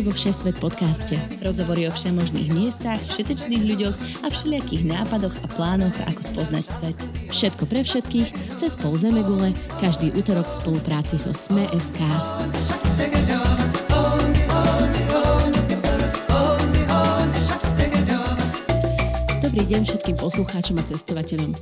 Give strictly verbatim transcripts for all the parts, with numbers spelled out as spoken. vítajte vo Všesvet podcaste. Rozhovory o všemožných miestach, všetečných ľuďoch a všelijakých nápadoch a plánoch, ako spoznať svet. Všetko pre všetkých, cez pol zemegule, každý utorok v spolupráci so Sme.sk. Dobrý deň všetkým poslucháčom a cestovateľom.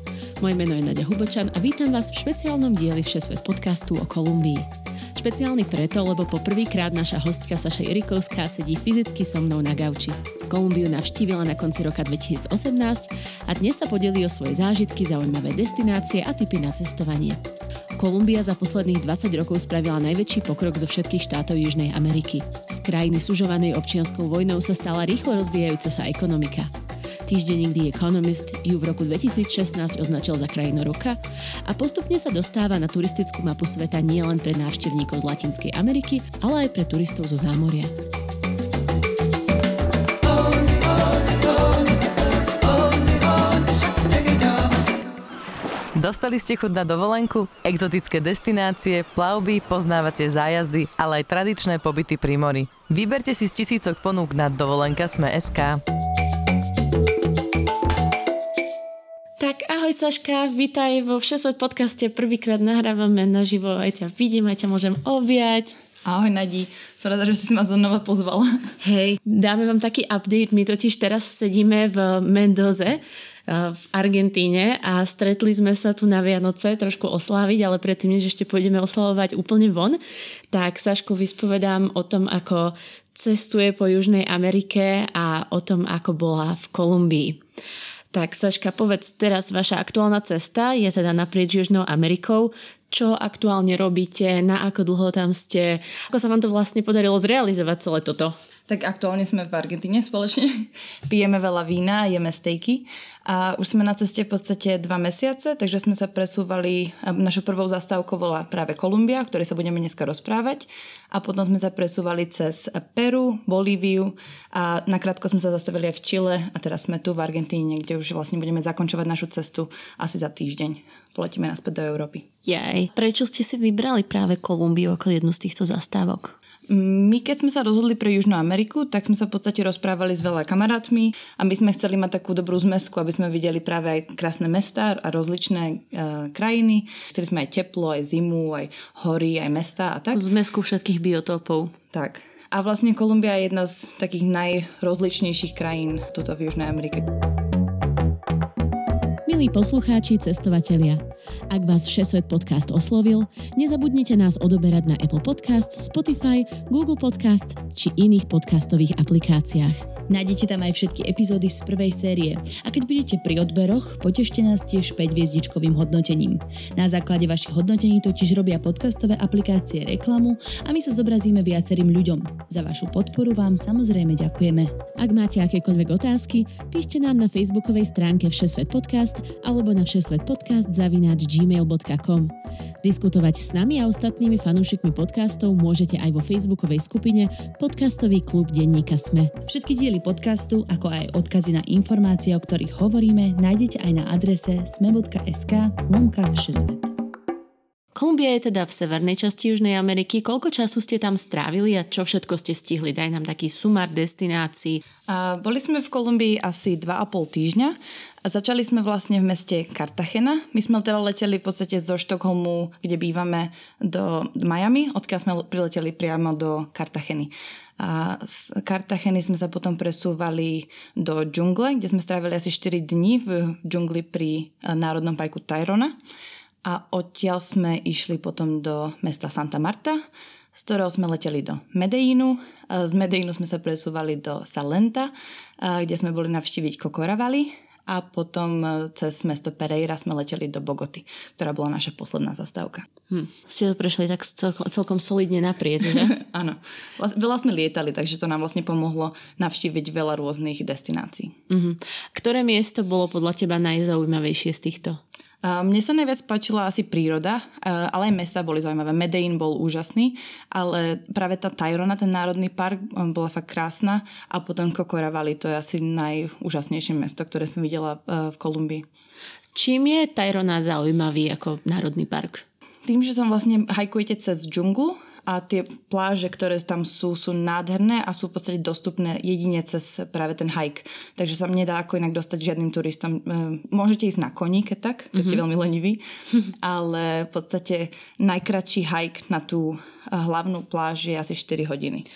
Moje meno je Nade Hubečan a vítam vás v špeciálnom dieli Všesvet podcastu o Kolumbii. Špeciálny preto, lebo po prvýkrát naša hostka Saša Erikovská sedí fyzicky so mnou na gauči. Kolumbiu navštívila na konci roka dvetisícosemnásť a dnes sa podelí o svoje zážitky, zaujímavé destinácie a tipy na cestovanie. Kolumbia za posledných dvadsať rokov spravila najväčší pokrok zo všetkých štátov Južnej Ameriky. Z krajiny sužovanej občianskou vojnou sa stala rýchlo rozvíjajúca sa ekonomika. Týždenník The Economist ju v roku dvetisícšestnásť označil za krajinu roka a postupne sa dostáva na turistickú mapu sveta nielen pre návštevníkov z Latinskej Ameriky, ale aj pre turistov zo zámoria. Dostali ste chuť na dovolenku, exotické destinácie, plavby, poznávacie zájazdy, ale aj tradičné pobyty pri mori. Vyberte si z tisícok ponúk na Dovolenka.sme.sk. Tak ahoj Saška, vítaj vo Všesvet podcaste, prvýkrát nahrávame naživo, aj ťa vidím, aj ťa môžem objať. Ahoj Nadí, som rada, že si ma znova pozvala. Hej, dáme vám taký update, my totiž teraz sedíme v Mendoze v Argentíne a stretli sme sa tu na Vianoce trošku osláviť, ale predtým, než ešte pôjdeme oslavovať úplne von, tak Sašku vyspovedám o tom, ako cestuje po Južnej Amerike a o tom, ako bola v Kolumbii. Tak Saška, povedz teraz, vaša aktuálna cesta je teda naprieč Južnou Amerikou. Čo aktuálne robíte, na ako dlho tam ste, ako sa vám to vlastne podarilo zrealizovať celé toto? Tak aktuálne sme v Argentíne spoločne, pijeme veľa vína, jeme stejky a už sme na ceste v podstate dva mesiace, takže sme sa presúvali, našou prvou zastávkou bola práve Kolumbia, o ktorej sa budeme dneska rozprávať a potom sme sa presúvali cez Peru, Bolíviu a nakrátko sme sa zastavili aj v Chile a teraz sme tu v Argentíne, kde už vlastne budeme zakončovať našu cestu asi za týždeň. Poletíme naspäť do Európy. Jej, prečo ste si vybrali práve Kolumbiu ako jednu z týchto zastávok? My keď sme sa rozhodli pre Južnú Ameriku, tak sme sa v podstate rozprávali s veľa kamarátmi a my sme chceli mať takú dobrú zmesku, aby sme videli práve aj krásne mestá a rozličné e, krajiny. Chceli sme aj teplo, aj zimu, aj hory, aj mestá a tak. Zmesku všetkých biotópov. Tak. A vlastne Kolumbia je jedna z takých najrozličnejších krajín tuto v Južnej Amerike. Milí poslucháči, cestovatelia, ak vás Všesvet podcast oslovil, nezabudnite nás odoberať na Apple Podcasts, Spotify, Google Podcasts či iných podcastových aplikáciách. Nájdete tam aj všetky epizódy z prvej série a keď budete pri odberoch, potešte nás tiež päťhviezdičkovým hodnotením. Na základe vašich hodnotení totiž robia podcastové aplikácie reklamu a my sa zobrazíme viacerým ľuďom. Za vašu podporu vám samozrejme ďakujeme. Ak máte akékoľvek otázky, píšte nám na facebookovej stránke Všesvet podcast alebo na všesvetpodcast zavináč gmail bodka com. Diskutovať s nami a ostatnými fanúšikmi podcastov môžete aj vo facebookovej skupine Podcastový klub denníka SME. Všetky diely podcastu, ako aj odkazy na informácie, o ktorých hovoríme, nájdete aj na adrese sme bodka es ká lomka všesvet. Kolumbia je teda v severnej časti Južnej Ameriky. Koľko času ste tam strávili a čo všetko ste stihli? Daj nám taký sumár destinácií. A boli sme v Kolumbii asi dva a pol týždňa. A začali sme vlastne v meste Cartagena. My sme teda leteli v podstate zo Štokholmu, kde bývame, do Miami, odkiaľ sme prileteli priamo do Cartageny. A z Cartageny sme sa potom presúvali do džungle, kde sme strávili asi štyri dni v džungli pri národnom parku Tayrona. A odtiaľ sme išli potom do mesta Santa Marta, z ktorého sme leteli do Medellínu. Z Medellínu sme sa presúvali do Salenta, kde sme boli navštíviť Cocora valley. A potom cez mesto Pereira sme leteli do Bogoty, ktorá bola naša posledná zastávka. Hm, ste to prešli tak celkom, celkom solidne naprieč, že? Áno. Veľa sme lietali, takže to nám vlastne pomohlo navštíviť veľa rôznych destinácií. Uh-huh. Ktoré miesto bolo podľa teba najzaujímavejšie z týchto? Mne sa najviac páčila asi príroda, ale aj mesta boli zaujímavé. Medellín bol úžasný, ale práve tá Tayrona, ten národný park, bola fakt krásna a potom Cocora valley, to je asi najúžasnejšie mesto, ktoré som videla v Kolumbii. Čím je Tayrona zaujímavý ako národný park? Tým, že sa vlastne hajkujete cez džunglu a tie pláže, ktoré tam sú, sú nádherné a sú v podstate dostupné jedine cez práve ten hike. Takže sa nedá ako inak dostať žiadnym turistom. Môžete ísť na koni, keď tak, keď mm-hmm. ste veľmi lenivý, ale v podstate najkratší hike na tú hlavnú pláž je asi štyri hodiny.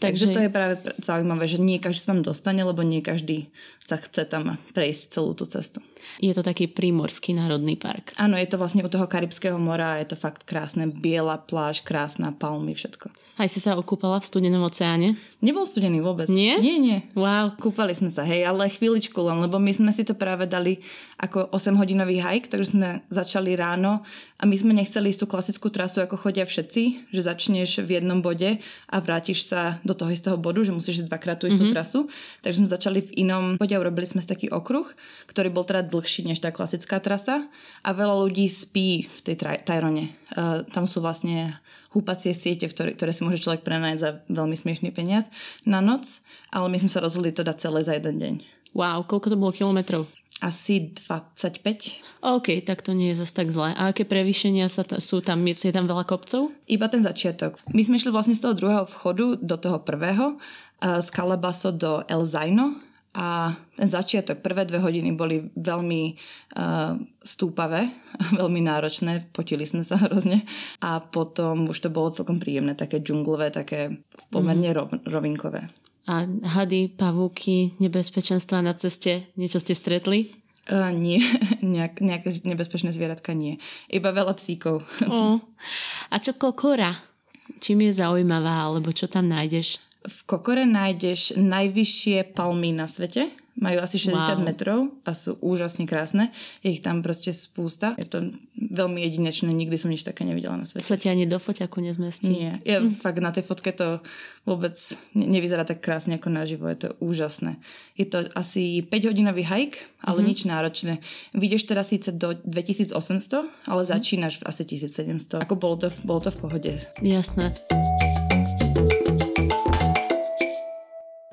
Takže, Takže to je práve zaujímavé, že nie každý sa tam dostane, lebo nie každý sa chce tam prejsť celú tú cestu. Je to taký primorský národný park. Áno, je to vlastne u toho Karibského mora, je to fakt krásne. Biela pláž, krásna, palmy, všetko. Aj si sa okúpala v studenom oceáne? Nebol studený vôbec. Nie? Nie, nie. Wow. Kúpali sme sa, hej, ale chvíličku len, lebo my sme si to práve dali ako osemhodinový hike, takže sme začali ráno a my sme nechceli ísť tú klasickú trasu, ako chodia všetci, že začneš v jednom bode a vrátiš sa do toho istého bodu, že musíš dvakrát tú istú mm-hmm. trasu. Takže sme začali v inom bode a urobili sme si taký okruh, ktorý bol teda dlhší než tá klasická trasa a veľa ľudí spí v tej tra- Tayrone. Uh, tam sú vlastne húpacie siete, ktoré, ktoré si môže človek prenajať za veľmi smiešný peniaz na noc, ale my sme sa rozhodli to dať celé za jeden deň. Wow, koľko to bolo kilometrov? Asi dvadsaťpäť. OK, tak to nie je zase tak zlé. A aké prevýšenia sa t- sú tam? Je tam veľa kopcov? Iba ten začiatok. My sme šli vlastne z toho druhého vchodu do toho prvého, z Calabaso do El Zaino a ten začiatok, prvé dve hodiny boli veľmi uh, stúpavé, veľmi náročné, potili sme sa hrozne a potom už to bolo celkom príjemné, také džunglové, také pomerne mm-hmm. rovinkové. A hady, pavúky, nebezpečenstva na ceste, niečo ste stretli? Uh, nie, Nejak, nejaké nebezpečné zvieratka nie. Iba veľa psíkov. Oh. A čo kokora? Čím je zaujímavá, alebo čo tam nájdeš? V Cocore nájdeš najvyššie palmy na svete. Majú asi šesťdesiat wow. metrov a sú úžasne krásne. Je ich tam proste spústa. Je to veľmi jedinečné. Nikdy som nič také nevidela na svete. Sa ti ani do foťaku nezmestí. Nie. Ja mm. fakt na tej fotke to vôbec nevyzerá tak krásne ako naživo. Je to úžasné. Je to asi päťhodinový hike, ale mm-hmm. nič náročné. Vidíš teraz síce do dvetisícosemsto, ale mm. začínaš asi tisícsedemsto. Ako bolo to, bolo to v pohode. Jasné.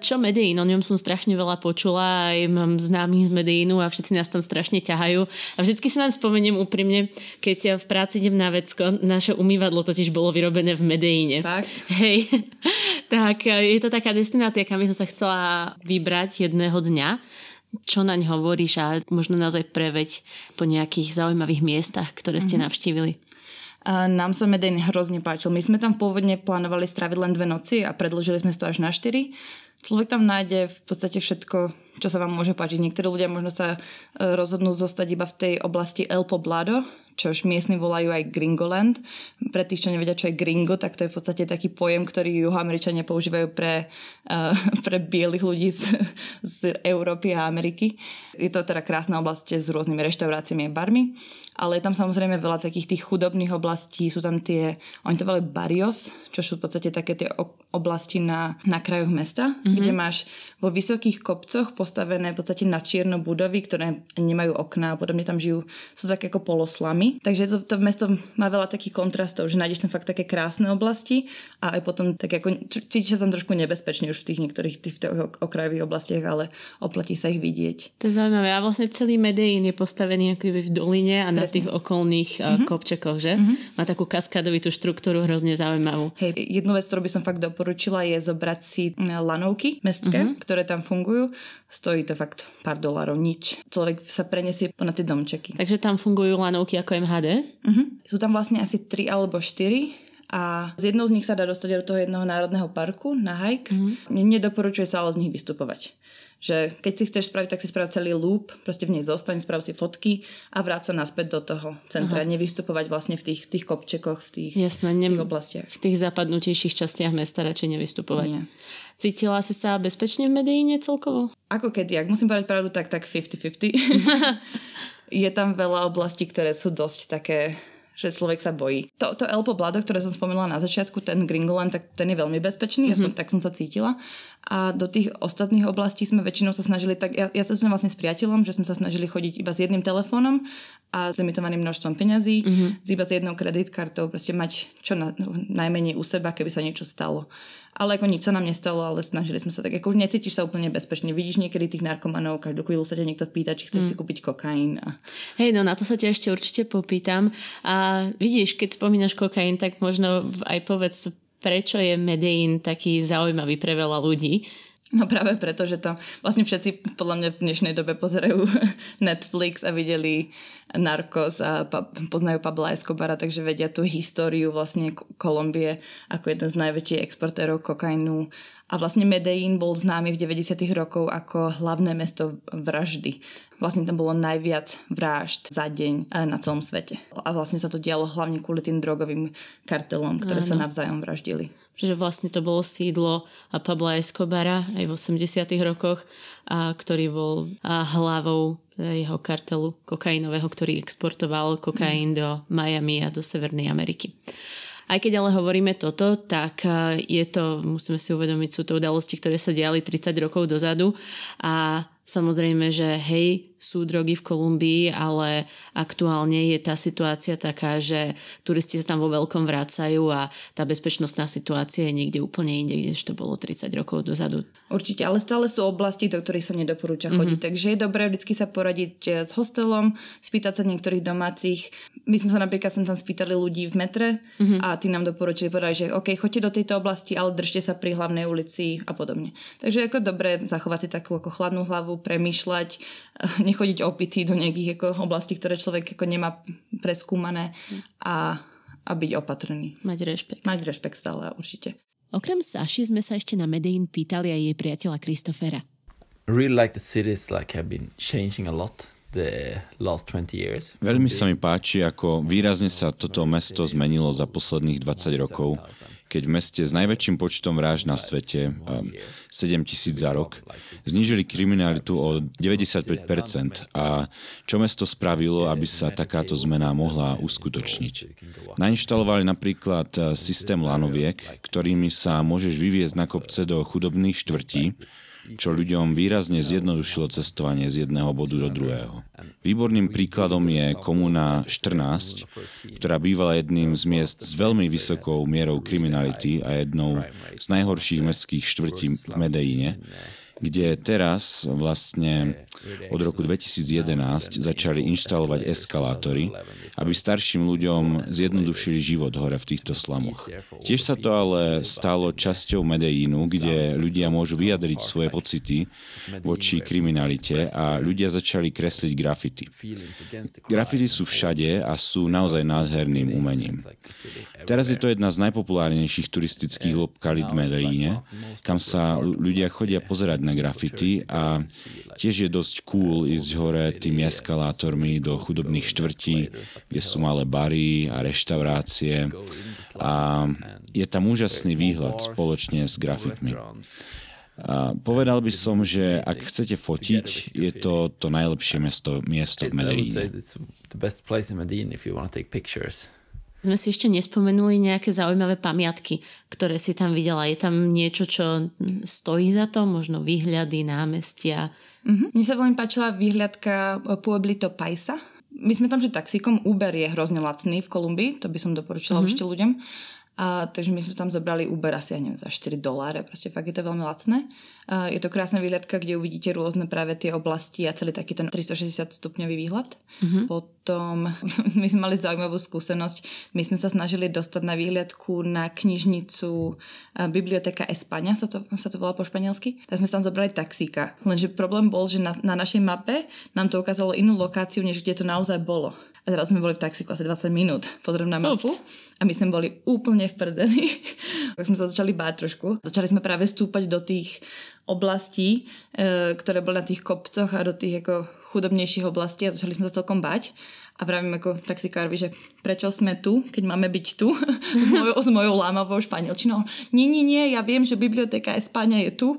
Čo Medellín? O ňom som strašne veľa počula, aj mám známych z Medellínu a všetci nás tam strašne ťahajú. A vždycky sa nám spomeniem úprimne, keď ja v práci idem na vecko, naše umývadlo totiž bolo vyrobené v Medellíne. Fakt? Hej. Tak je to taká destinácia, kam by som sa chcela vybrať jedného dňa. Čo naň hovoríš a možno naozaj preveď po nejakých zaujímavých miestach, ktoré ste mm-hmm. navštívili? Nám sa Medellín hrozne páčil. My sme tam pôvodne plánovali stráviť len dve noci a predĺžili sme to až na štyri. Človek tam nájde v podstate všetko, čo sa vám môže páčiť. Niektorí ľudia možno sa rozhodnú zostať iba v tej oblasti El Poblado, čo už miestni volajú aj Gringoland. Pre tých, čo nevedia, čo je gringo, tak to je v podstate taký pojem, ktorý juhoameričania používajú pre, uh, pre bielých ľudí z, z Európy a Ameriky. Je to teda krásna oblasť s rôznymi reštauráciami a barmi, ale je tam samozrejme veľa takých tých chudobných oblastí. Sú tam tie, oni to volajú barrios, čo sú v podstate také tie oblasti na, na krajoch mesta, mm-hmm. kde máš vo vysokých kopcoch postavené v podstate na čierno budovy, ktoré nemajú okná a podobne, tam žijú, sú také ako poloslamy. Takže to, to mesto má veľa takých kontrastov, že nájdeš tam fakt také krásne oblasti a aj potom tak ako cítiš sa tam trošku nebezpečne už v tých niektorých tých, tých okrajových oblastiach, ale oplatí sa ich vidieť. To je zaujímavé. A vlastne celý Medellín je postavený akoby v doline a na Presne. tých okolných mm-hmm. kopčekoch, že? Mm-hmm. Má takú kaskádovitú štruktúru hrozne zaujímavú. Hej, jednu vec, ktorú by som fakt doporučila, je zobrať si lanovky mestské, mm-hmm. ktoré tam fungujú. Stojí to fakt pár dolárov, nič. Človek sa preniesie na tie domčeky. Takže tam fungujú lanovky ako em há dé? Uh-huh. Sú tam vlastne asi tri alebo štyri a z jednou z nich sa dá dostať do toho jedného národného parku na hike. Uh-huh. Nedoporučuje sa ale z nich vystupovať. Že keď si chceš spraviť, tak si sprav celý loop, proste v nej zostaň, sprav si fotky a vráť sa naspäť do toho centra. Aha. Nevystupovať vlastne v tých, tých kopčekoch, v tých, Jasné, ne- tých oblastiach. V tých západnutejších častiach mesta radšej nevystupovať. Nie. Cítila si sa bezpečne v Medellíne celkovo? Ako keď, ak musím povedať pravdu, tak tak päťdesiat päťdesiat. Je tam veľa oblastí, ktoré sú dosť také, že človek sa bojí. To, to El Poblado, ktoré som spomenula na začiatku, ten Gringoland, tak ten je veľmi bezpečný, mm-hmm. aspoň tak som sa cítila. A do tých ostatných oblastí sme väčšinou sa snažili, tak ja, ja sa som vlastne s priateľom, že sme sa snažili chodiť iba s jedným telefónom a s limitovaným množstvom peňazí, mm-hmm. iba s jednou kreditkartou, proste mať čo na, no, najmenej u seba, keby sa niečo stalo. Ale ako nič sa nám nestalo, ale snažili sme sa tak, ako už necítiš sa úplne bezpečne. Vidíš niekedy tých narkomanov, každú chvíľu sa ťa niekto pýta, či chceš mm. si kúpiť kokain. A... Hej, no na to sa ťa ešte určite popýtam. A A vidíš, keď spomínaš kokain, tak možno aj povedz, prečo je Medellín taký zaujímavý pre veľa ľudí? No práve preto, že tam vlastne všetci podľa mňa v dnešnej dobe pozerajú Netflix a videli Narcos a pa- poznajú Pabla Escobara, takže vedia tú históriu vlastne Kolumbie ako jeden z najväčších exportérov kokainu. A vlastne Medellín bol známy v deväťdesiatych rokoch ako hlavné mesto vraždy. Vlastne tam bolo najviac vražd za deň na celom svete. A vlastne sa to dialo hlavne kvôli tým drogovým kartelom, ktoré Áno. sa navzájom vraždili. Čiže vlastne to bolo sídlo Pabla Escobara aj v osemdesiatych rokoch, a ktorý bol hlavou jeho kartelu kokainového, ktorý exportoval kokain mm. do Miami a do Severnej Ameriky. Aj keď ale hovoríme toto, tak je to, musíme si uvedomiť, sú to udalosti, ktoré sa diali tridsať rokov dozadu a samozrejme, že hej, sú drogy v Kolumbii, ale aktuálne je tá situácia taká, že turisti sa tam vo veľkom vracajú a tá bezpečnostná situácia je niekde úplne inde, než to bolo tridsať rokov dozadu. Určite, ale stále sú oblasti, do ktorých sa nedoporúča mm-hmm. chodiť, takže je dobré vždy sa poradiť s hostelom, spýtať sa niektorých domácich. My sme sa napríklad sem tam spýtali ľudí v metre mm-hmm. a tí nám doporúčili, povedali, že OK, choďte do tejto oblasti, ale držte sa pri hlavnej ulici a podobne. Takže ako dobre zachovať si takú ako chladnú hlavu, premýšľať, nechodiť opitý do nejakých ako oblastí, ktoré človek ako nemá preskúmané a, a byť opatrný. Mať rešpekt. Mať rešpekt stále, určite. Okrem Saši sme sa ešte na Medellín pýtali aj jej priateľa Kristofera. Really like the city is like have been changing a lot the last twenty years. Veľmi sa mi páči, ako výrazne sa toto mesto zmenilo za posledných dvadsať rokov. Keď v meste s najväčším počtom vražd na svete, sedem tisíc za rok, znížili kriminalitu o deväťdesiatpäť percent a čo mesto spravilo, aby sa takáto zmena mohla uskutočniť. Nainštalovali napríklad systém lanoviek, ktorými sa môžeš vyviezť na kopce do chudobných štvrtí, čo ľuďom výrazne zjednodušilo cestovanie z jedného bodu do druhého. Výborným príkladom je Komuna štrnásť, ktorá bývala jedným z miest s veľmi vysokou mierou kriminality a jednou z najhorších mestských štvrtí v Medellíne, kde teraz vlastne od roku dvetisícjedenásť začali inštalovať eskalátory, aby starším ľuďom zjednodušili život hore v týchto slamoch. Tiež sa to ale stalo časťou Medellínu, kde ľudia môžu vyjadriť svoje pocity voči kriminalite a ľudia začali kresliť grafity. Grafity sú všade a sú naozaj nádherným umením. Teraz je to jedna z najpopulárnejších turistických lokalít v Medellíne, kam sa ľudia chodia pozerať na grafity a tiež je dosť cool ísť hore tými eskalátormi do chudobných štvrtí, kde sú malé bary a reštaurácie a je tam úžasný výhľad spoločne s grafitmi. A povedal by som, že ak chcete fotiť, je to to najlepšie miesto, miesto v Medellíne. Sme si ešte nespomenuli nejaké zaujímavé pamiatky, ktoré si tam videla. Je tam niečo, čo stojí za to? Možno výhľady, námestia? Mm-hmm. Mne sa veľmi páčila výhľadka Pueblito Paisa. My sme tam, že taxíkom Uber je hrozne lacný v Kolumbii, to by som doporučila mm-hmm. ešte ľuďom. A, takže my sme tam zobrali Uber asi, ja neviem, za štyri doláre, proste fakt je to veľmi lacné. A je to krásna výhľadka, kde uvidíte rôzne práve tie oblasti a celý taký ten tristošesťdesiat stupňový výhľad. Mm-hmm. Potom my sme mali zaujímavú skúsenosť. My sme sa snažili dostať na výhľadku na knižnicu Biblioteca España, sa to, sa to volá po španielsky. Tak sme tam zobrali taxíka. Lenže problém bol, že na, na našej mape nám to ukázalo inú lokáciu, než kde to naozaj bolo. A teraz sme boli v taxiku asi dvadsať minút. Pozriem na mapu. A my sme boli úplne vprdení. Tak sme sa začali báť trošku. Začali sme práve stúpať do tých oblastí, e, ktoré boli na tých kopcoch a do tých ako chudobnejších oblastí a začali sme sa celkom báť. A vravím ako taxikárvi, že prečo sme tu, keď máme byť tu s, mojou, s mojou lámavou španielčinou. Nie, nie, nie, ja viem, že Biblioteca España je tu.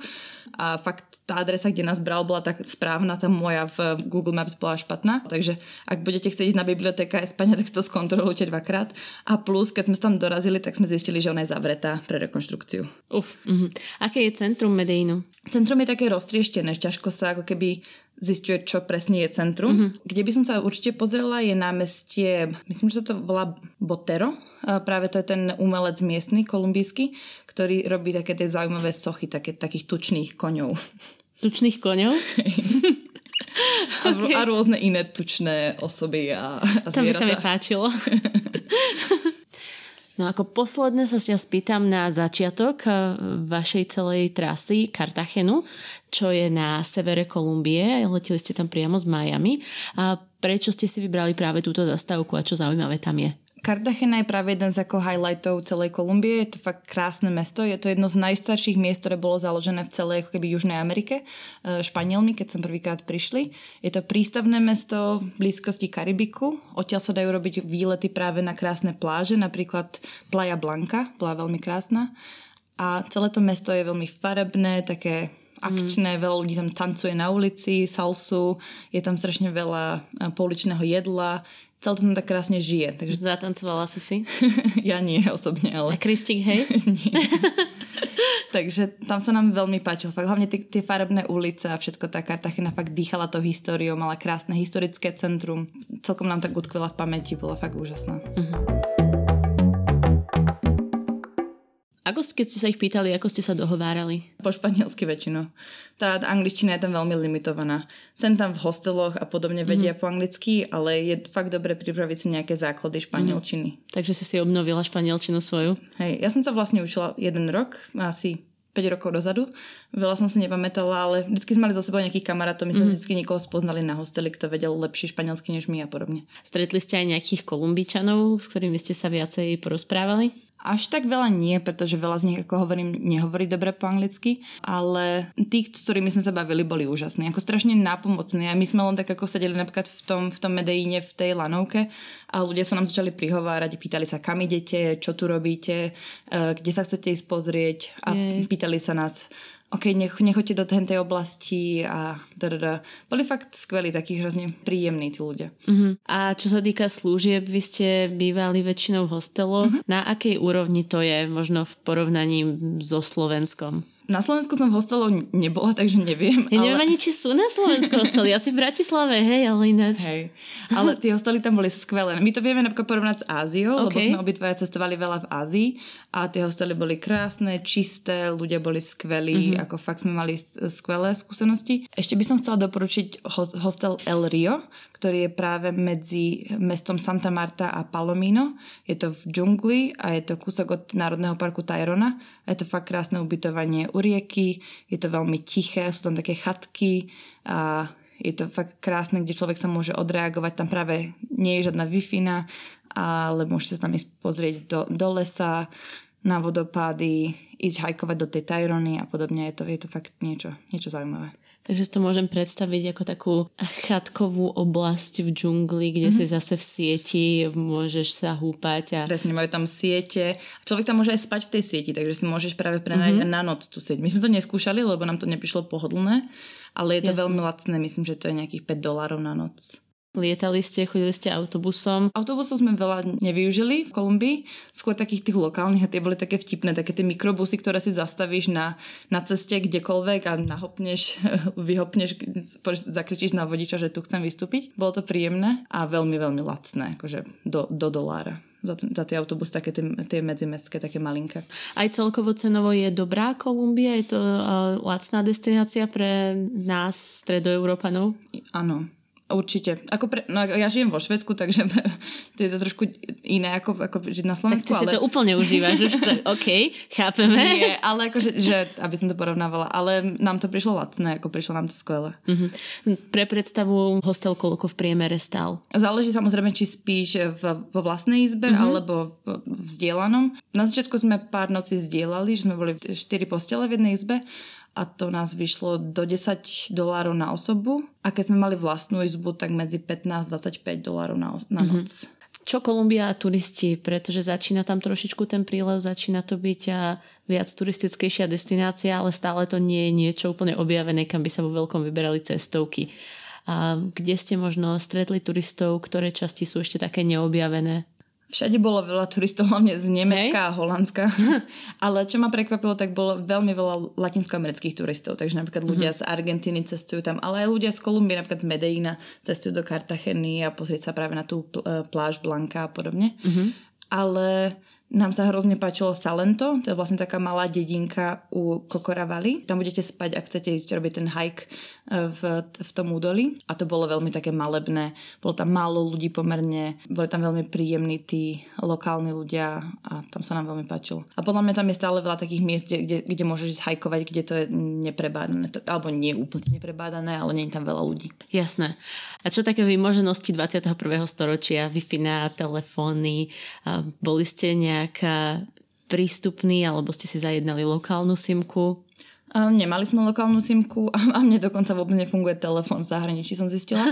A fakt tá adresa, kde nás bral, bola tak správna, tá moja v Google Maps bola špatná. Takže ak budete chcieť ísť na Biblioteca España, tak to skontrolujte dvakrát. A plus, keď sme tam dorazili, tak sme zistili, že ona je zavretá pre rekonštrukciu. Uf. Mhm. Aké je centrum Medellínu? Centrum je také roztrieštené, ťažko sa ako keby zisťuje, čo presne je centrum. Mm-hmm. Kde by som sa určite pozrela, je námestie, myslím, že sa to volá Botero. Práve to je ten umelec miestny, kolumbijský, ktorý robí také tie zaujímavé sochy, také, takých tučných koňov. Tučných koňov? okay. a rôzne iné tučné osoby a, a zvieratá. To by sa mi páčilo. No ako posledné sa si ja spýtam na začiatok vašej celej trasy Cartagenu, čo je na severe Kolumbie. Leteli ste tam priamo z Miami. A prečo ste si vybrali práve túto zastávku a čo zaujímavé tam je? Cartagena je práve jeden z ako highlightov celej Kolumbie. Je to fakt krásne mesto. Je to jedno z najstarších miest, ktoré bolo založené v celej ako keby Južnej Amerike Španielmi, keď som prvýkrát prišli. Je to prístavné mesto v blízkosti Karibiku. Odtiaľ sa dajú robiť výlety práve na krásne pláže, napríklad Playa Blanca, bola veľmi krásna. A celé to mesto je veľmi farebné, také akčné, mm. veľa ľudí tam tancuje na ulici, salsu, je tam strašne veľa pouličného jedla. Celé to tam tak krásne žije. Takže... Zatancovala si si? Ja nie osobne, ale... A Kristík, hej? Takže tam sa nám veľmi páčilo. Fakt, hlavne tie, tie farebné ulice a všetko, tá Cartagena fakt dýchala tou históriou, mala krásne historické centrum. Celkom nám tak utkvila v pamäti, bola fakt úžasná. Uh-huh. Ako, keď ste sa ich pýtali, ako ste sa dohovárali? Po španielsky väčšinou. Tá, tá angličtina je tam veľmi limitovaná. Sem tam v hosteloch a podobne vedia mm. po anglicky, ale je fakt dobre pripraviť si nejaké základy španielčiny. Mm. Takže si si obnovila španielčinu svoju? Hej, ja som sa vlastne učila jeden rok, asi päť rokov dozadu. Veľa som si nepamätala, ale vždycky sme mali zo sebou nejakých kamarátov, my sme mm. vždycky niekoho spoznali na hosteli, kto vedel lepšie španielsky než my a podobne. Stretli ste aj nejakých Kolumbičanov, s ktorými ste sa viacej porozprávali? Až tak veľa nie, pretože veľa z nich, ako hovorím, nehovorí dobre po anglicky, ale tí, s ktorými sme sa bavili, boli úžasní, ako strašne nápomocní. A my sme len tak ako sedeli napríklad v tom, v tom Medellíne, v tej lanovke a ľudia sa nám začali prihovárať, pýtali sa, kam idete, čo tu robíte, kde sa chcete ísť pozrieť a mm. pýtali sa nás, ok, nech, nechoďte do tej oblasti a dadada. Boli fakt skvelí, takí hrozne príjemní tí ľudia. Uh-huh. A čo sa týka služieb, vy ste bývali väčšinou v hosteloch. Uh-huh. Na akej úrovni to je, možno v porovnaní so Slovenskom? Na Slovensku som v hostelu nebola, takže neviem. Ja neviem ale... ani, či sú na Slovensku hostely. Asi v Bratislave, hej, ale ináč. Hej. Ale tie hostely tam boli skvelé. My to vieme napríklad porovnať s Áziou, okay. lebo sme obidvaja cestovali veľa v Ázii a tie hostely boli krásne, čisté, ľudia boli skvelí, mm-hmm. ako fakt sme mali skvelé skúsenosti. Ešte by som chcela doporučiť hostel El Rio, ktorý je práve medzi mestom Santa Marta a Palomino. Je to v džungli a je to kúsok od Národného parku Tayrona. Je to fakt krásne ubytovanie rieky, je to veľmi tiché, sú tam také chatky a je to fakt krásne, kde človek sa môže odreagovať, tam práve nie je žiadna wifina, ale môžete sa tam ísť pozrieť do, do lesa, na vodopády, ísť hajkovať do tej Tayrony a podobne, je to, je to fakt niečo, niečo zaujímavé. Takže si to môžem predstaviť ako takú chatkovú oblasť v džungli, kde mm-hmm. si zase v sieti, môžeš sa húpať. A... Presne, majú tam siete. Človek tam môže aj spať v tej sieti, takže si môžeš práve prenajať mm-hmm. na noc tú sieť. My sme to neskúšali, lebo nám to neprišlo pohodlné, ale je to Jasne. veľmi lacné. Myslím, že to je nejakých päť dolárov na noc. Lietali ste, chodili ste autobusom? Autobusom sme veľa nevyužili v Kolumbii, skôr takých tých lokálnych a tie boli také vtipné, také tie mikrobusy, ktoré si zastavíš na, na ceste kdekoľvek a nahopneš, vyhopneš, zakričíš na vodiča, že tu chcem vystúpiť. Bolo to príjemné a veľmi, veľmi lacné, akože do, do dolára. Za, za tie autobusy, také tie, tie medzimestské, také malinké. Aj celkovo cenovo je dobrá Kolumbia? Je to uh, lacná destinácia pre nás, stredoeurópanov? Áno. Určite. Ako pre, no, ja žijem vo Švédsku, takže to je to trošku iné ako, ako žiť na Slovensku. Tak ty si ale... to úplne užívaš. Už to, OK, chápeme. Nie, ale akože, že, aby som to porovnávala. Ale nám to prišlo lacné, ako prišlo nám to skvelé. Uh-huh. Pre predstavu hostel koľko v priemere stál? Záleží samozrejme, či spíš v, vo vlastnej izbe, uh-huh. alebo v, v zdieľanom. Na začiatku sme pár noci zdieľali, že sme boli štyri postele v jednej izbe. A to nás vyšlo do desať dolárov na osobu. A keď sme mali vlastnú izbu, tak medzi pätnásť až dvadsaťpäť dolárov na, os- na noc. Mm-hmm. Čo Kolumbia a turisti? Pretože začína tam trošičku ten prílev, začína to byť a viac turistickejšia destinácia, ale stále to nie je niečo úplne objavené, kam by sa vo veľkom vyberali cestovky. A kde ste možno stretli turistov, ktoré časti sú ešte také neobjavené? Všade bolo veľa turistov, hlavne z Nemecka hey. a Holandska. Ale čo ma prekvapilo, tak bolo veľmi veľa latinskoamerických turistov. Takže napríklad ľudia mm-hmm. z Argentíny cestujú tam, ale aj ľudia z Kolumbie, napríklad z Medellína, cestujú do Cartageny a pozrieť sa práve na tú pláž Blanka a podobne. Mm-hmm. Ale Nám sa hrozne páčilo Salento, to je vlastne taká malá dedinka u Cocora valley. Tam budete spať, ak chcete ísť robiť ten hike v, v tom údolí. A to bolo veľmi také malebné. Bolo tam málo ľudí pomerne, boli tam veľmi príjemní tí lokálni ľudia a tam sa nám veľmi páčilo. A podľa mňa tam je stále veľa takých miest, kde, kde môžeš ísť hajkovať, kde to je neprebádané. Alebo nie úplne neprebádané, ale nie je tam veľa ľudí. Jasné. A čo také vymoženosti dvadsiateho prvého storočia? Wi-Fi na telefóny? Boli ste ne- nejaká prístupný, alebo ste si zajednali lokálnu simku? Um, nemali sme lokálnu simku a, a mne dokonca vôbec nefunguje telefón v zahraničí, som zistila.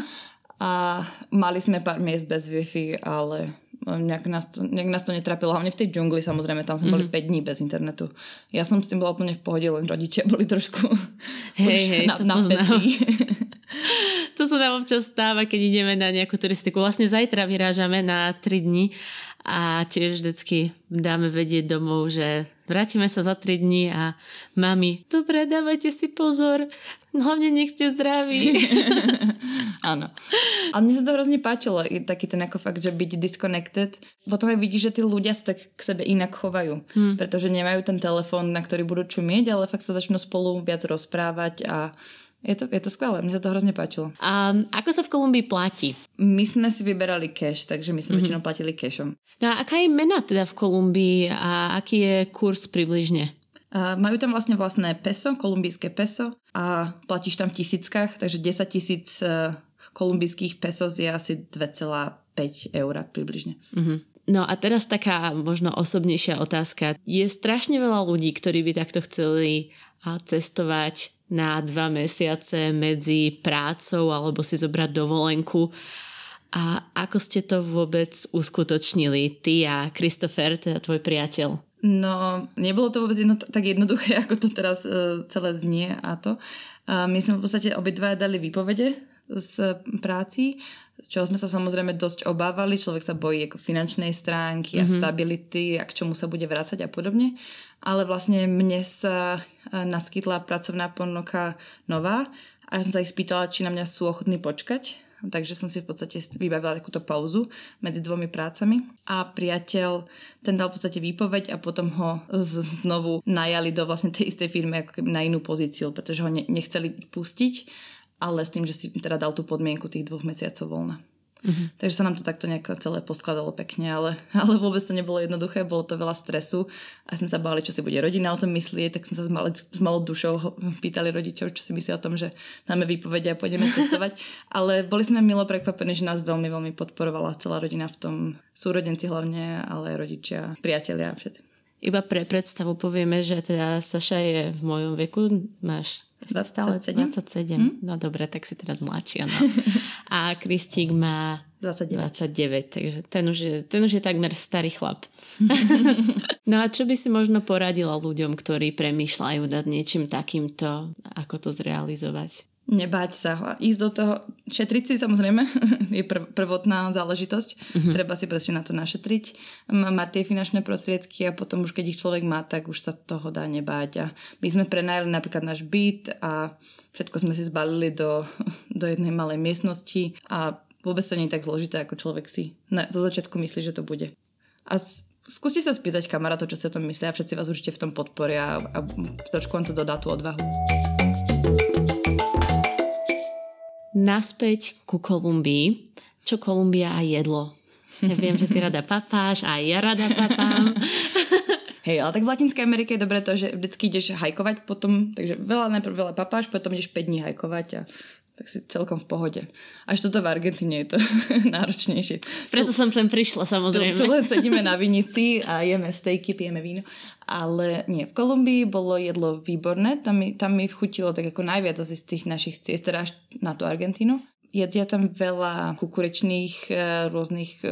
A mali sme pár miest bez Wi-Fi, ale nejak nás to, nejak nás to netrapilo. Hlavne v tej džungli, samozrejme, tam sme mm-hmm. boli päť dní bez internetu. Ja som s tým bola úplne v pohode, len rodičia boli trošku hej, hej, na, to na poznám. To sa nám občas stáva, keď ideme na nejakú turistiku. Vlastne zajtra vyrážame na tri dni a tiež vždycky dáme vedieť domov, že vrátime sa za tri dni a mami, dobre, dávajte si pozor, hlavne nech ste zdraví. Áno. Ale mne sa to hrozne páčilo, taký ten ako fakt, že byť disconnected. Potom aj vidíš, že tí ľudia sa tak k sebe inak chovajú, hmm. pretože nemajú ten telefón, na ktorý budú čumieť, ale fakt sa začnú spolu viac rozprávať a Je to, je to skvelé, mne sa to hrozne páčilo. A ako sa v Kolumbii platí? My sme si vyberali cash, takže my sme mm-hmm. väčšinou platili cashom. No a aká je mena teda v Kolumbii a aký je kurz približne? Uh, majú tam vlastne vlastné peso, kolumbijské peso a platíš tam v tisíckach, takže desaťtisíc uh, kolumbijských pesos je asi dva celé päť eura približne. Mm-hmm. No a teraz taká možno osobnejšia otázka. Je strašne veľa ľudí, ktorí by takto chceli cestovať na dva mesiace medzi prácou alebo si zobrať dovolenku. A ako ste to vôbec uskutočnili? Ty a Kristofer, teda tvoj priateľ. No, nebolo to vôbec jedno, tak jednoduché, ako to teraz uh, celé znie a to. Uh, my sme v podstate obidva dali výpovede z práci, z čoho sme sa samozrejme dosť obávali. Človek sa bojí ako finančnej stránky a mm-hmm. stability a k čomu sa bude vrácať a podobne. Ale vlastne mne sa naskytla pracovná ponuka nová a ja som sa ich spýtala, či na mňa sú ochotní počkať. Takže som si v podstate vybavila takúto pauzu medzi dvomi prácami a priateľ, ten dal v podstate výpoveď a potom ho z- znovu najali do vlastne tej istej firmy ako na inú pozíciu, pretože ho ne- nechceli pustiť, ale s tým, že si teda dal tú podmienku tých dvoch mesiacov voľna. Mm-hmm. Takže sa nám to takto nejako celé poskladalo pekne, ale, ale vôbec to nebolo jednoduché, bolo to veľa stresu a sme sa báli, čo si bude rodina o tom myslieť, tak sme sa s, malé, s malou dušou pýtali rodičov, čo si myslí o tom, že dáme výpovedia a pôjdeme cestovať, ale boli sme milo prekvapení, že nás veľmi, veľmi podporovala celá rodina v tom, súrodenci hlavne, ale aj rodičia, priatelia a všetci. Iba pre predstavu povieme, že teda Saša je v mojom veku, máš dvadsaťsedem. dvadsaťsedem. Hm? No dobre, tak si teraz mladšia. No. A Kristík má dvadsaťdeväť. dvadsaťdeväť, takže ten už, je, ten už je takmer starý chlap. No a čo by si možno poradila ľuďom, ktorí premýšľajú nad niečím takýmto, ako to zrealizovať? Nebáť sa, ísť do toho, šetriť si samozrejme, je prv, prvotná záležitosť, mm-hmm. treba si proste na to našetriť, mať tie finančné prostriedky a potom už keď ich človek má, tak už sa toho dá nebáť. A my sme prenajali napríklad náš byt a všetko sme si zbalili do, do jednej malej miestnosti a vôbec to nie je tak zložité, ako človek si na, zo začiatku myslí, že to bude. A s, skúste sa spýtať kamarátov, čo si o tom myslia, všetci vás určite v tom podporia a, a trošku vám to dodá tú odvahu. Naspäť ku Kolumbii. Čo Kolumbia a jedlo? Ja viem, že ty rada papáš a ja rada papám. Hej, ale tak v Latinskej Amerike je dobré to, že vždycky ideš hajkovať potom, takže veľa, najprv veľa papáš, potom ideš päť dní hajkovať a tak si celkom v pohode. Až toto v Argentíne je to náročnejšie. Preto tu, som sem prišla, samozrejme. Tu, tu len sedíme na vinici a jeme stejky, pijeme víno. Ale nie, v Kolumbii bolo jedlo výborné. Tam mi, tam mi vchutilo tak ako najviac asi z tých našich ciest, teda až na tú Argentínu. Jedia tam veľa kukurečných rôznych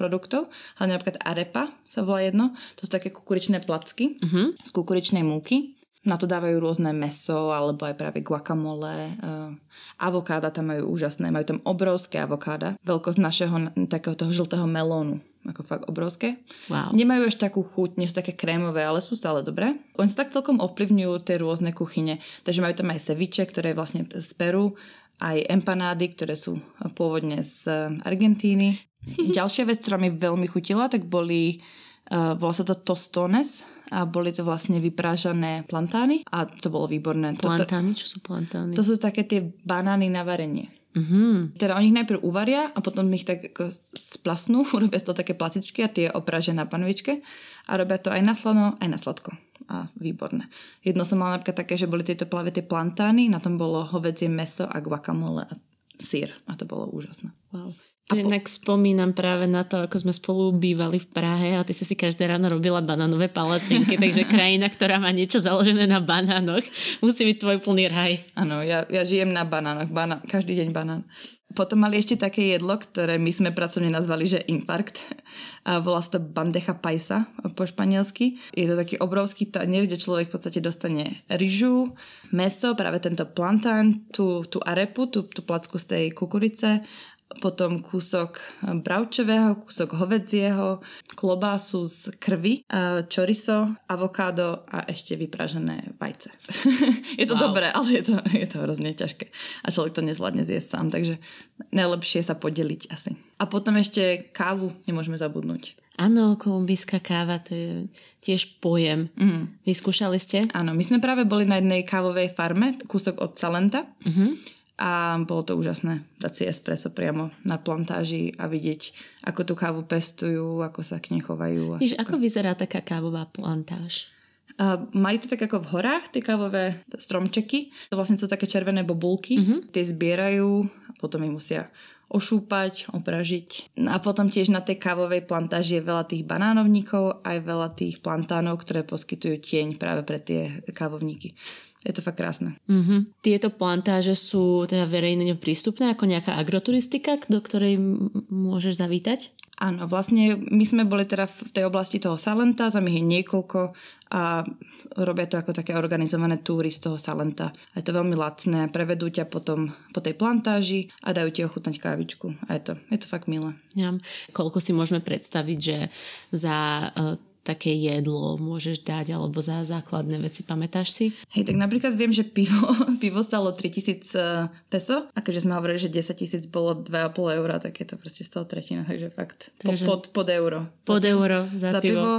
produktov. Ale napríklad arepa sa volá jedno. To sú také kukurečné placky uh-huh. z kukurečnej múky. Na to dávajú rôzne mäso, alebo aj práve guacamole. Uh, avokáda tam majú úžasné. Majú tam obrovské avokáda. Veľkosť našeho takého toho žltého melónu. Ako fakt obrovské. Wow. Nemajú až takú chuť, nie sú také krémové, ale sú stále dobré. Oni sa tak celkom ovplyvňujú tie rôzne kuchyne. Takže majú tam aj ceviche, ktoré je vlastne z Peru. Aj empanády, ktoré sú pôvodne z Argentíny. Ďalšia vec, ktorá mi veľmi chutila, tak boli volá sa to tostones a boli to vlastne vyprážané plantány a to bolo výborné. Plantány? Čo sú plantány? To sú také tie banány na varenie. Mm-hmm. Teda oni ich najprv uvaria a potom ich tak ako splasnú, urobia z toho také placičky a tie oprážia na panvičke a robia to aj na slano, aj na sladko. A výborné. Jedno som mala napríklad také, že boli tieto plavé tie plantány, na tom bolo hovädzie mäso a guacamole a syr a to bolo úžasné. Wow. Tu inak po... spomínam práve na to, ako sme spolu bývali v Prahe a ty si si každé ráno robila banánové palacinky, takže krajina, ktorá má niečo založené na banánoch, musí byť tvoj plný raj. Áno, ja, ja žijem na banánoch, banán, každý deň banán. Potom mali ešte také jedlo, ktoré my sme pracovne nazvali, že infarkt. A volá sa to bandeja paisa po španielsky. Je to taký obrovský tanier, kde človek v podstate dostane ryžu, mäso, práve tento plantán, tú, tú arepu, tú, tú placku z tej kukurice, potom kúsok bravčového, kúsok hovedzieho, klobásu z krvi, chorizo, avokádo a ešte vypražené vajce. Je to wow. Dobré, ale je to, je to hrozne ťažké. A človek to nezvládne zjesť sám, takže najlepšie sa podeliť asi. A potom ešte kávu nemôžeme zabudnúť. Áno, kolumbijská káva, to je tiež pojem. Mm. Vyskúšali ste? Áno, my sme práve boli na jednej kávovej farme, kúsok od Salenta. Mhm. A bolo to úžasné dať si espresso priamo na plantáži a vidieť, ako tú kávu pestujú, ako sa k nej chovajú. Víš, ako vyzerá taká kávová plantáž? Uh, majú to tak ako v horách, tie kávové stromčeky. To vlastne sú také červené bobulky. Uh-huh. Tie zbierajú a potom ich musia ošúpať, opražiť. No a potom tiež na tej kávovej plantáži je veľa tých banánovníkov, aj veľa tých plantánov, ktoré poskytujú tieň práve pre tie kávovníky. Je to fakt krásne. Uh-huh. Tieto plantáže sú teda verejne prístupné ako nejaká agroturistika, do ktorej m- môžeš zavítať? Áno, vlastne my sme boli teda v tej oblasti toho Salenta, tam ich je niekoľko a robia to ako také organizované túry z toho Salenta. A je to veľmi lacné, prevedú ťa potom po tej plantáži a dajú ti ochutnať kávičku. A je to, je to fakt milé. Ja. Koľko si môžeme predstaviť, že za... Uh, také jedlo môžeš dať alebo za základné veci, pamätáš si? Hej, tak napríklad viem, že pivo, pivo stalo tritisíc peso a keďže sme hovorili, že desaťtisíc bolo dva a pol eura, tak je to proste z toho tretina, takže fakt takže pod, pod euro. Pod za, euro za, za pivo. pivo.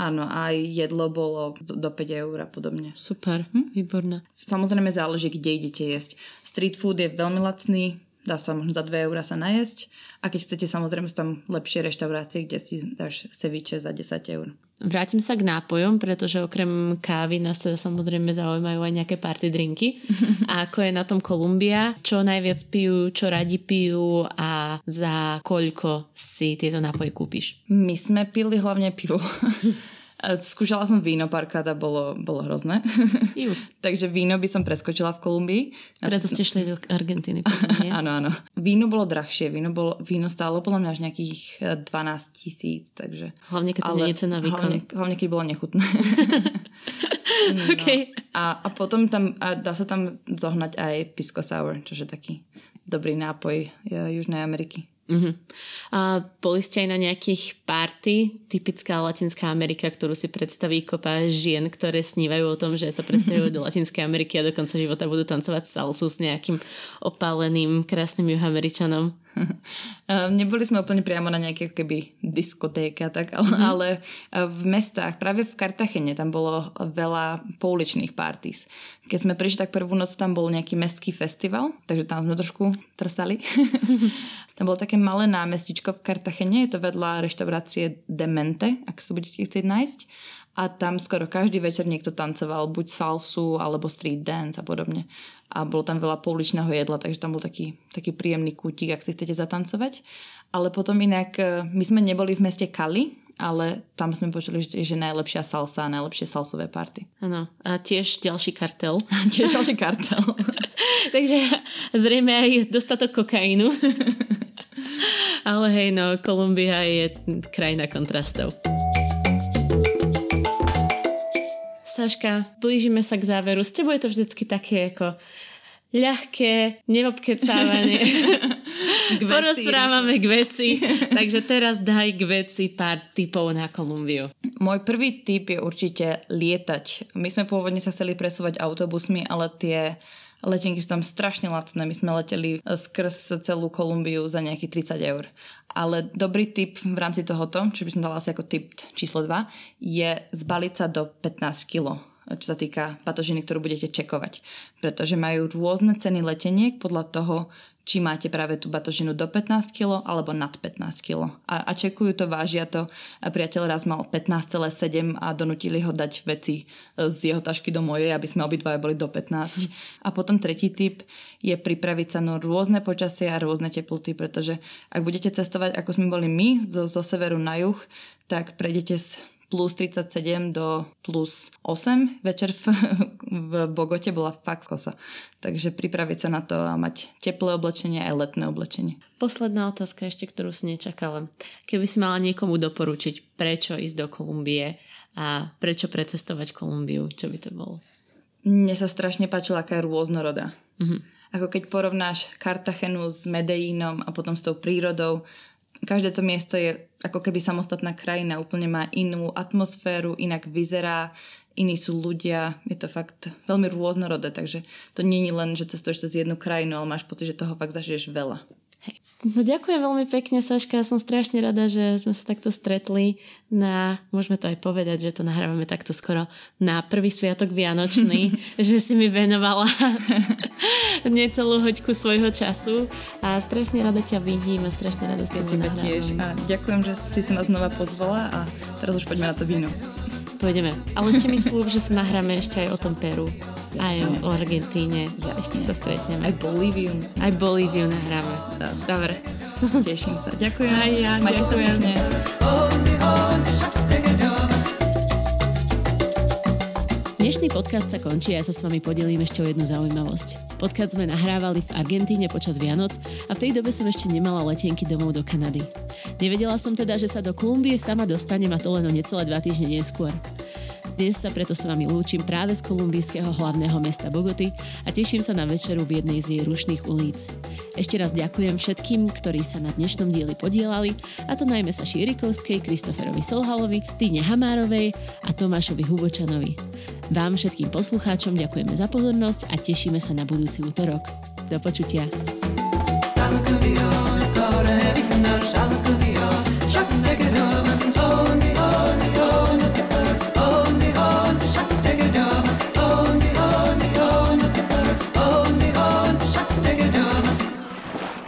Áno, aj jedlo bolo do päť eur a podobne. Super, hm? Výborné. Samozrejme záleží, kde idete jesť. Street food je veľmi lacný, dá sa možno za dva eurá sa najesť a keď chcete, samozrejme sú tam lepšie reštaurácie, kde si dáš ceviče za desať eur. Vrátim sa k nápojom, pretože okrem kávy nás teda samozrejme zaujímajú aj nejaké party drinky. A ako je na tom Kolumbia? Čo najviac pijú, čo radi pijú a za koľko si tieto nápoje kúpiš? My sme pili hlavne pivo. Skúšala som víno párkrát a bolo, bolo hrozné. Takže víno by som preskočila v Kolumbii. Preto ste šli do Argentíny. Áno, áno. Víno bolo drahšie. Víno, bolo, víno stálo podľa mňa až nejakých dvanásť tisíc. Takže... Hlavne, keď to nie je cena výkon. Hlavne, hlavne, keď bolo nechutné. No. Okay. A, a potom tam a dá sa tam zohnať aj pisco sour, čo je taký dobrý nápoj Južnej Ameriky. Uh-huh. A boli ste aj na nejakých party, typická Latinská Amerika, ktorú si predstaví kopa žien, ktoré snívajú o tom, že sa presťahujú do Latinskej Ameriky a do konca života budú tancovať salsu s nejakým opáleným krásnym Juhameričanom. Neboli sme úplne priamo na nejaké keby diskotéke a tak, ale, mm-hmm. ale v mestách, práve v Cartagene tam bolo veľa pouličných parties. Keď sme prišli, tak prvú noc tam bol nejaký mestský festival, takže tam sme trošku trsali. Tam bolo také malé námestičko v Cartagene, je to vedľa reštaurácie Demente, ak sa budete chcieť nájsť. A tam skoro každý večer niekto tancoval, buď salsu, alebo street dance a podobne. A bolo tam veľa pouličného jedla, takže tam bol taký, taký príjemný kútik, ak si chcete zatancovať. Ale potom inak, my sme neboli v meste Cali, ale tam sme počuli, že, že najlepšia salsa a najlepšie salsové party. Áno, a tiež ďalší kartel. A tiež ďalší kartel. Takže zrejme aj dostatok kokainu. Ale hej, no, Kolumbia je krajina kontrastov. Saška, blížime sa k záveru. S tebou je to vždycky také ako ľahké, neobkecávanie. Porozprávame k veci. Takže teraz daj k veci pár tipov na Kolumbiu. Môj prvý tip je určite lietať. My sme pôvodne sa chceli presúvať autobusmi, ale tie Letenky sú tam strašne lacné. My sme leteli skrz celú Kolumbiu za nejakých tridsať eur. Ale dobrý tip v rámci tohoto, čo by som dala asi ako tip číslo dva, je zbaliť sa do pätnásť kilogramov, čo sa týka patožiny, ktorú budete čekovať. Pretože majú rôzne ceny leteniek podľa toho, či máte práve tú batožinu do pätnásť kilogramov alebo nad pätnásť kilogramov. A, a čekujú to, vážia to. A priateľ raz mal pätnásť celá sedem a donútili ho dať veci z jeho tašky do mojej, aby sme obidvaja boli do pätnásť. A potom tretí tip je pripraviť sa na rôzne počasie a rôzne teploty, pretože ak budete cestovať, ako sme boli my, zo, zo severu na juh, tak prejdete z plus tridsaťsedem do plus osem. Večer v, v Bogote bola fakt kosa. Takže pripraviť sa na to a mať teplé oblečenie aj letné oblečenie. Posledná otázka ešte, ktorú si nečakala. Keby si mala niekomu doporučiť, prečo ísť do Kolumbie a prečo precestovať Kolumbiu, čo by to bolo? Mne sa strašne páčila, aká je rôznorodá. Mhm. Ako keď porovnáš Cartagenu s Medellínom a potom s tou prírodou, každé to miesto je ako keby samostatná krajina, úplne má inú atmosféru, inak vyzerá, iní sú ľudia, je to fakt veľmi rôznorodé, takže to nie je len, že cestuješ cez jednu krajinu, ale máš pocit, že toho fakt zažiješ veľa. Hej. No ďakujem veľmi pekne, Saška, som strašne rada, že sme sa takto stretli na, môžeme to aj povedať, že to nahrávame takto skoro na prvý sviatok vianočný, že si mi venovala necelú hoďku svojho času a strašne rada ťa vidím a strašne rada s tebou nahrávame. Tiež a ďakujem, že si si ma znova pozvala a teraz už poďme na to víno. Pôjdeme, ale ešte mi slúb, že sa nahráme ešte aj o tom Peru. Jasne. Aj o Argentíne. Jasne. Ešte sa stretneme. Aj Bolíviu. Aj Bolíviu nahráme. Dobre. Dobre. Teším sa. Ďakujem. Aj ja. Majte sa pekne. Dnešný podcast sa končí a ja sa s vami podelím ešte o jednu zaujímavosť. Podcast sme nahrávali v Argentíne počas Vianoc a v tej dobe som ešte nemala letenky domov do Kanady. Nevedela som teda, že sa do Kolumbie sama dostanem a to len o necelé dva týždne neskôr. Dnes sa preto s vami lúčim práve z kolumbijského hlavného mesta Bogoty a teším sa na večeru v jednej z jej rušných ulíc. Ešte raz ďakujem všetkým, ktorí sa na dnešnom dieli podielali, a to najmä Saši Erikovskej, Kristoferovi Solhalovi, Týne Hamárovej a Tomášovi Hubečanovi. Vám všetkým poslucháčom ďakujeme za pozornosť a tešíme sa na budúci utorok. Do počutia.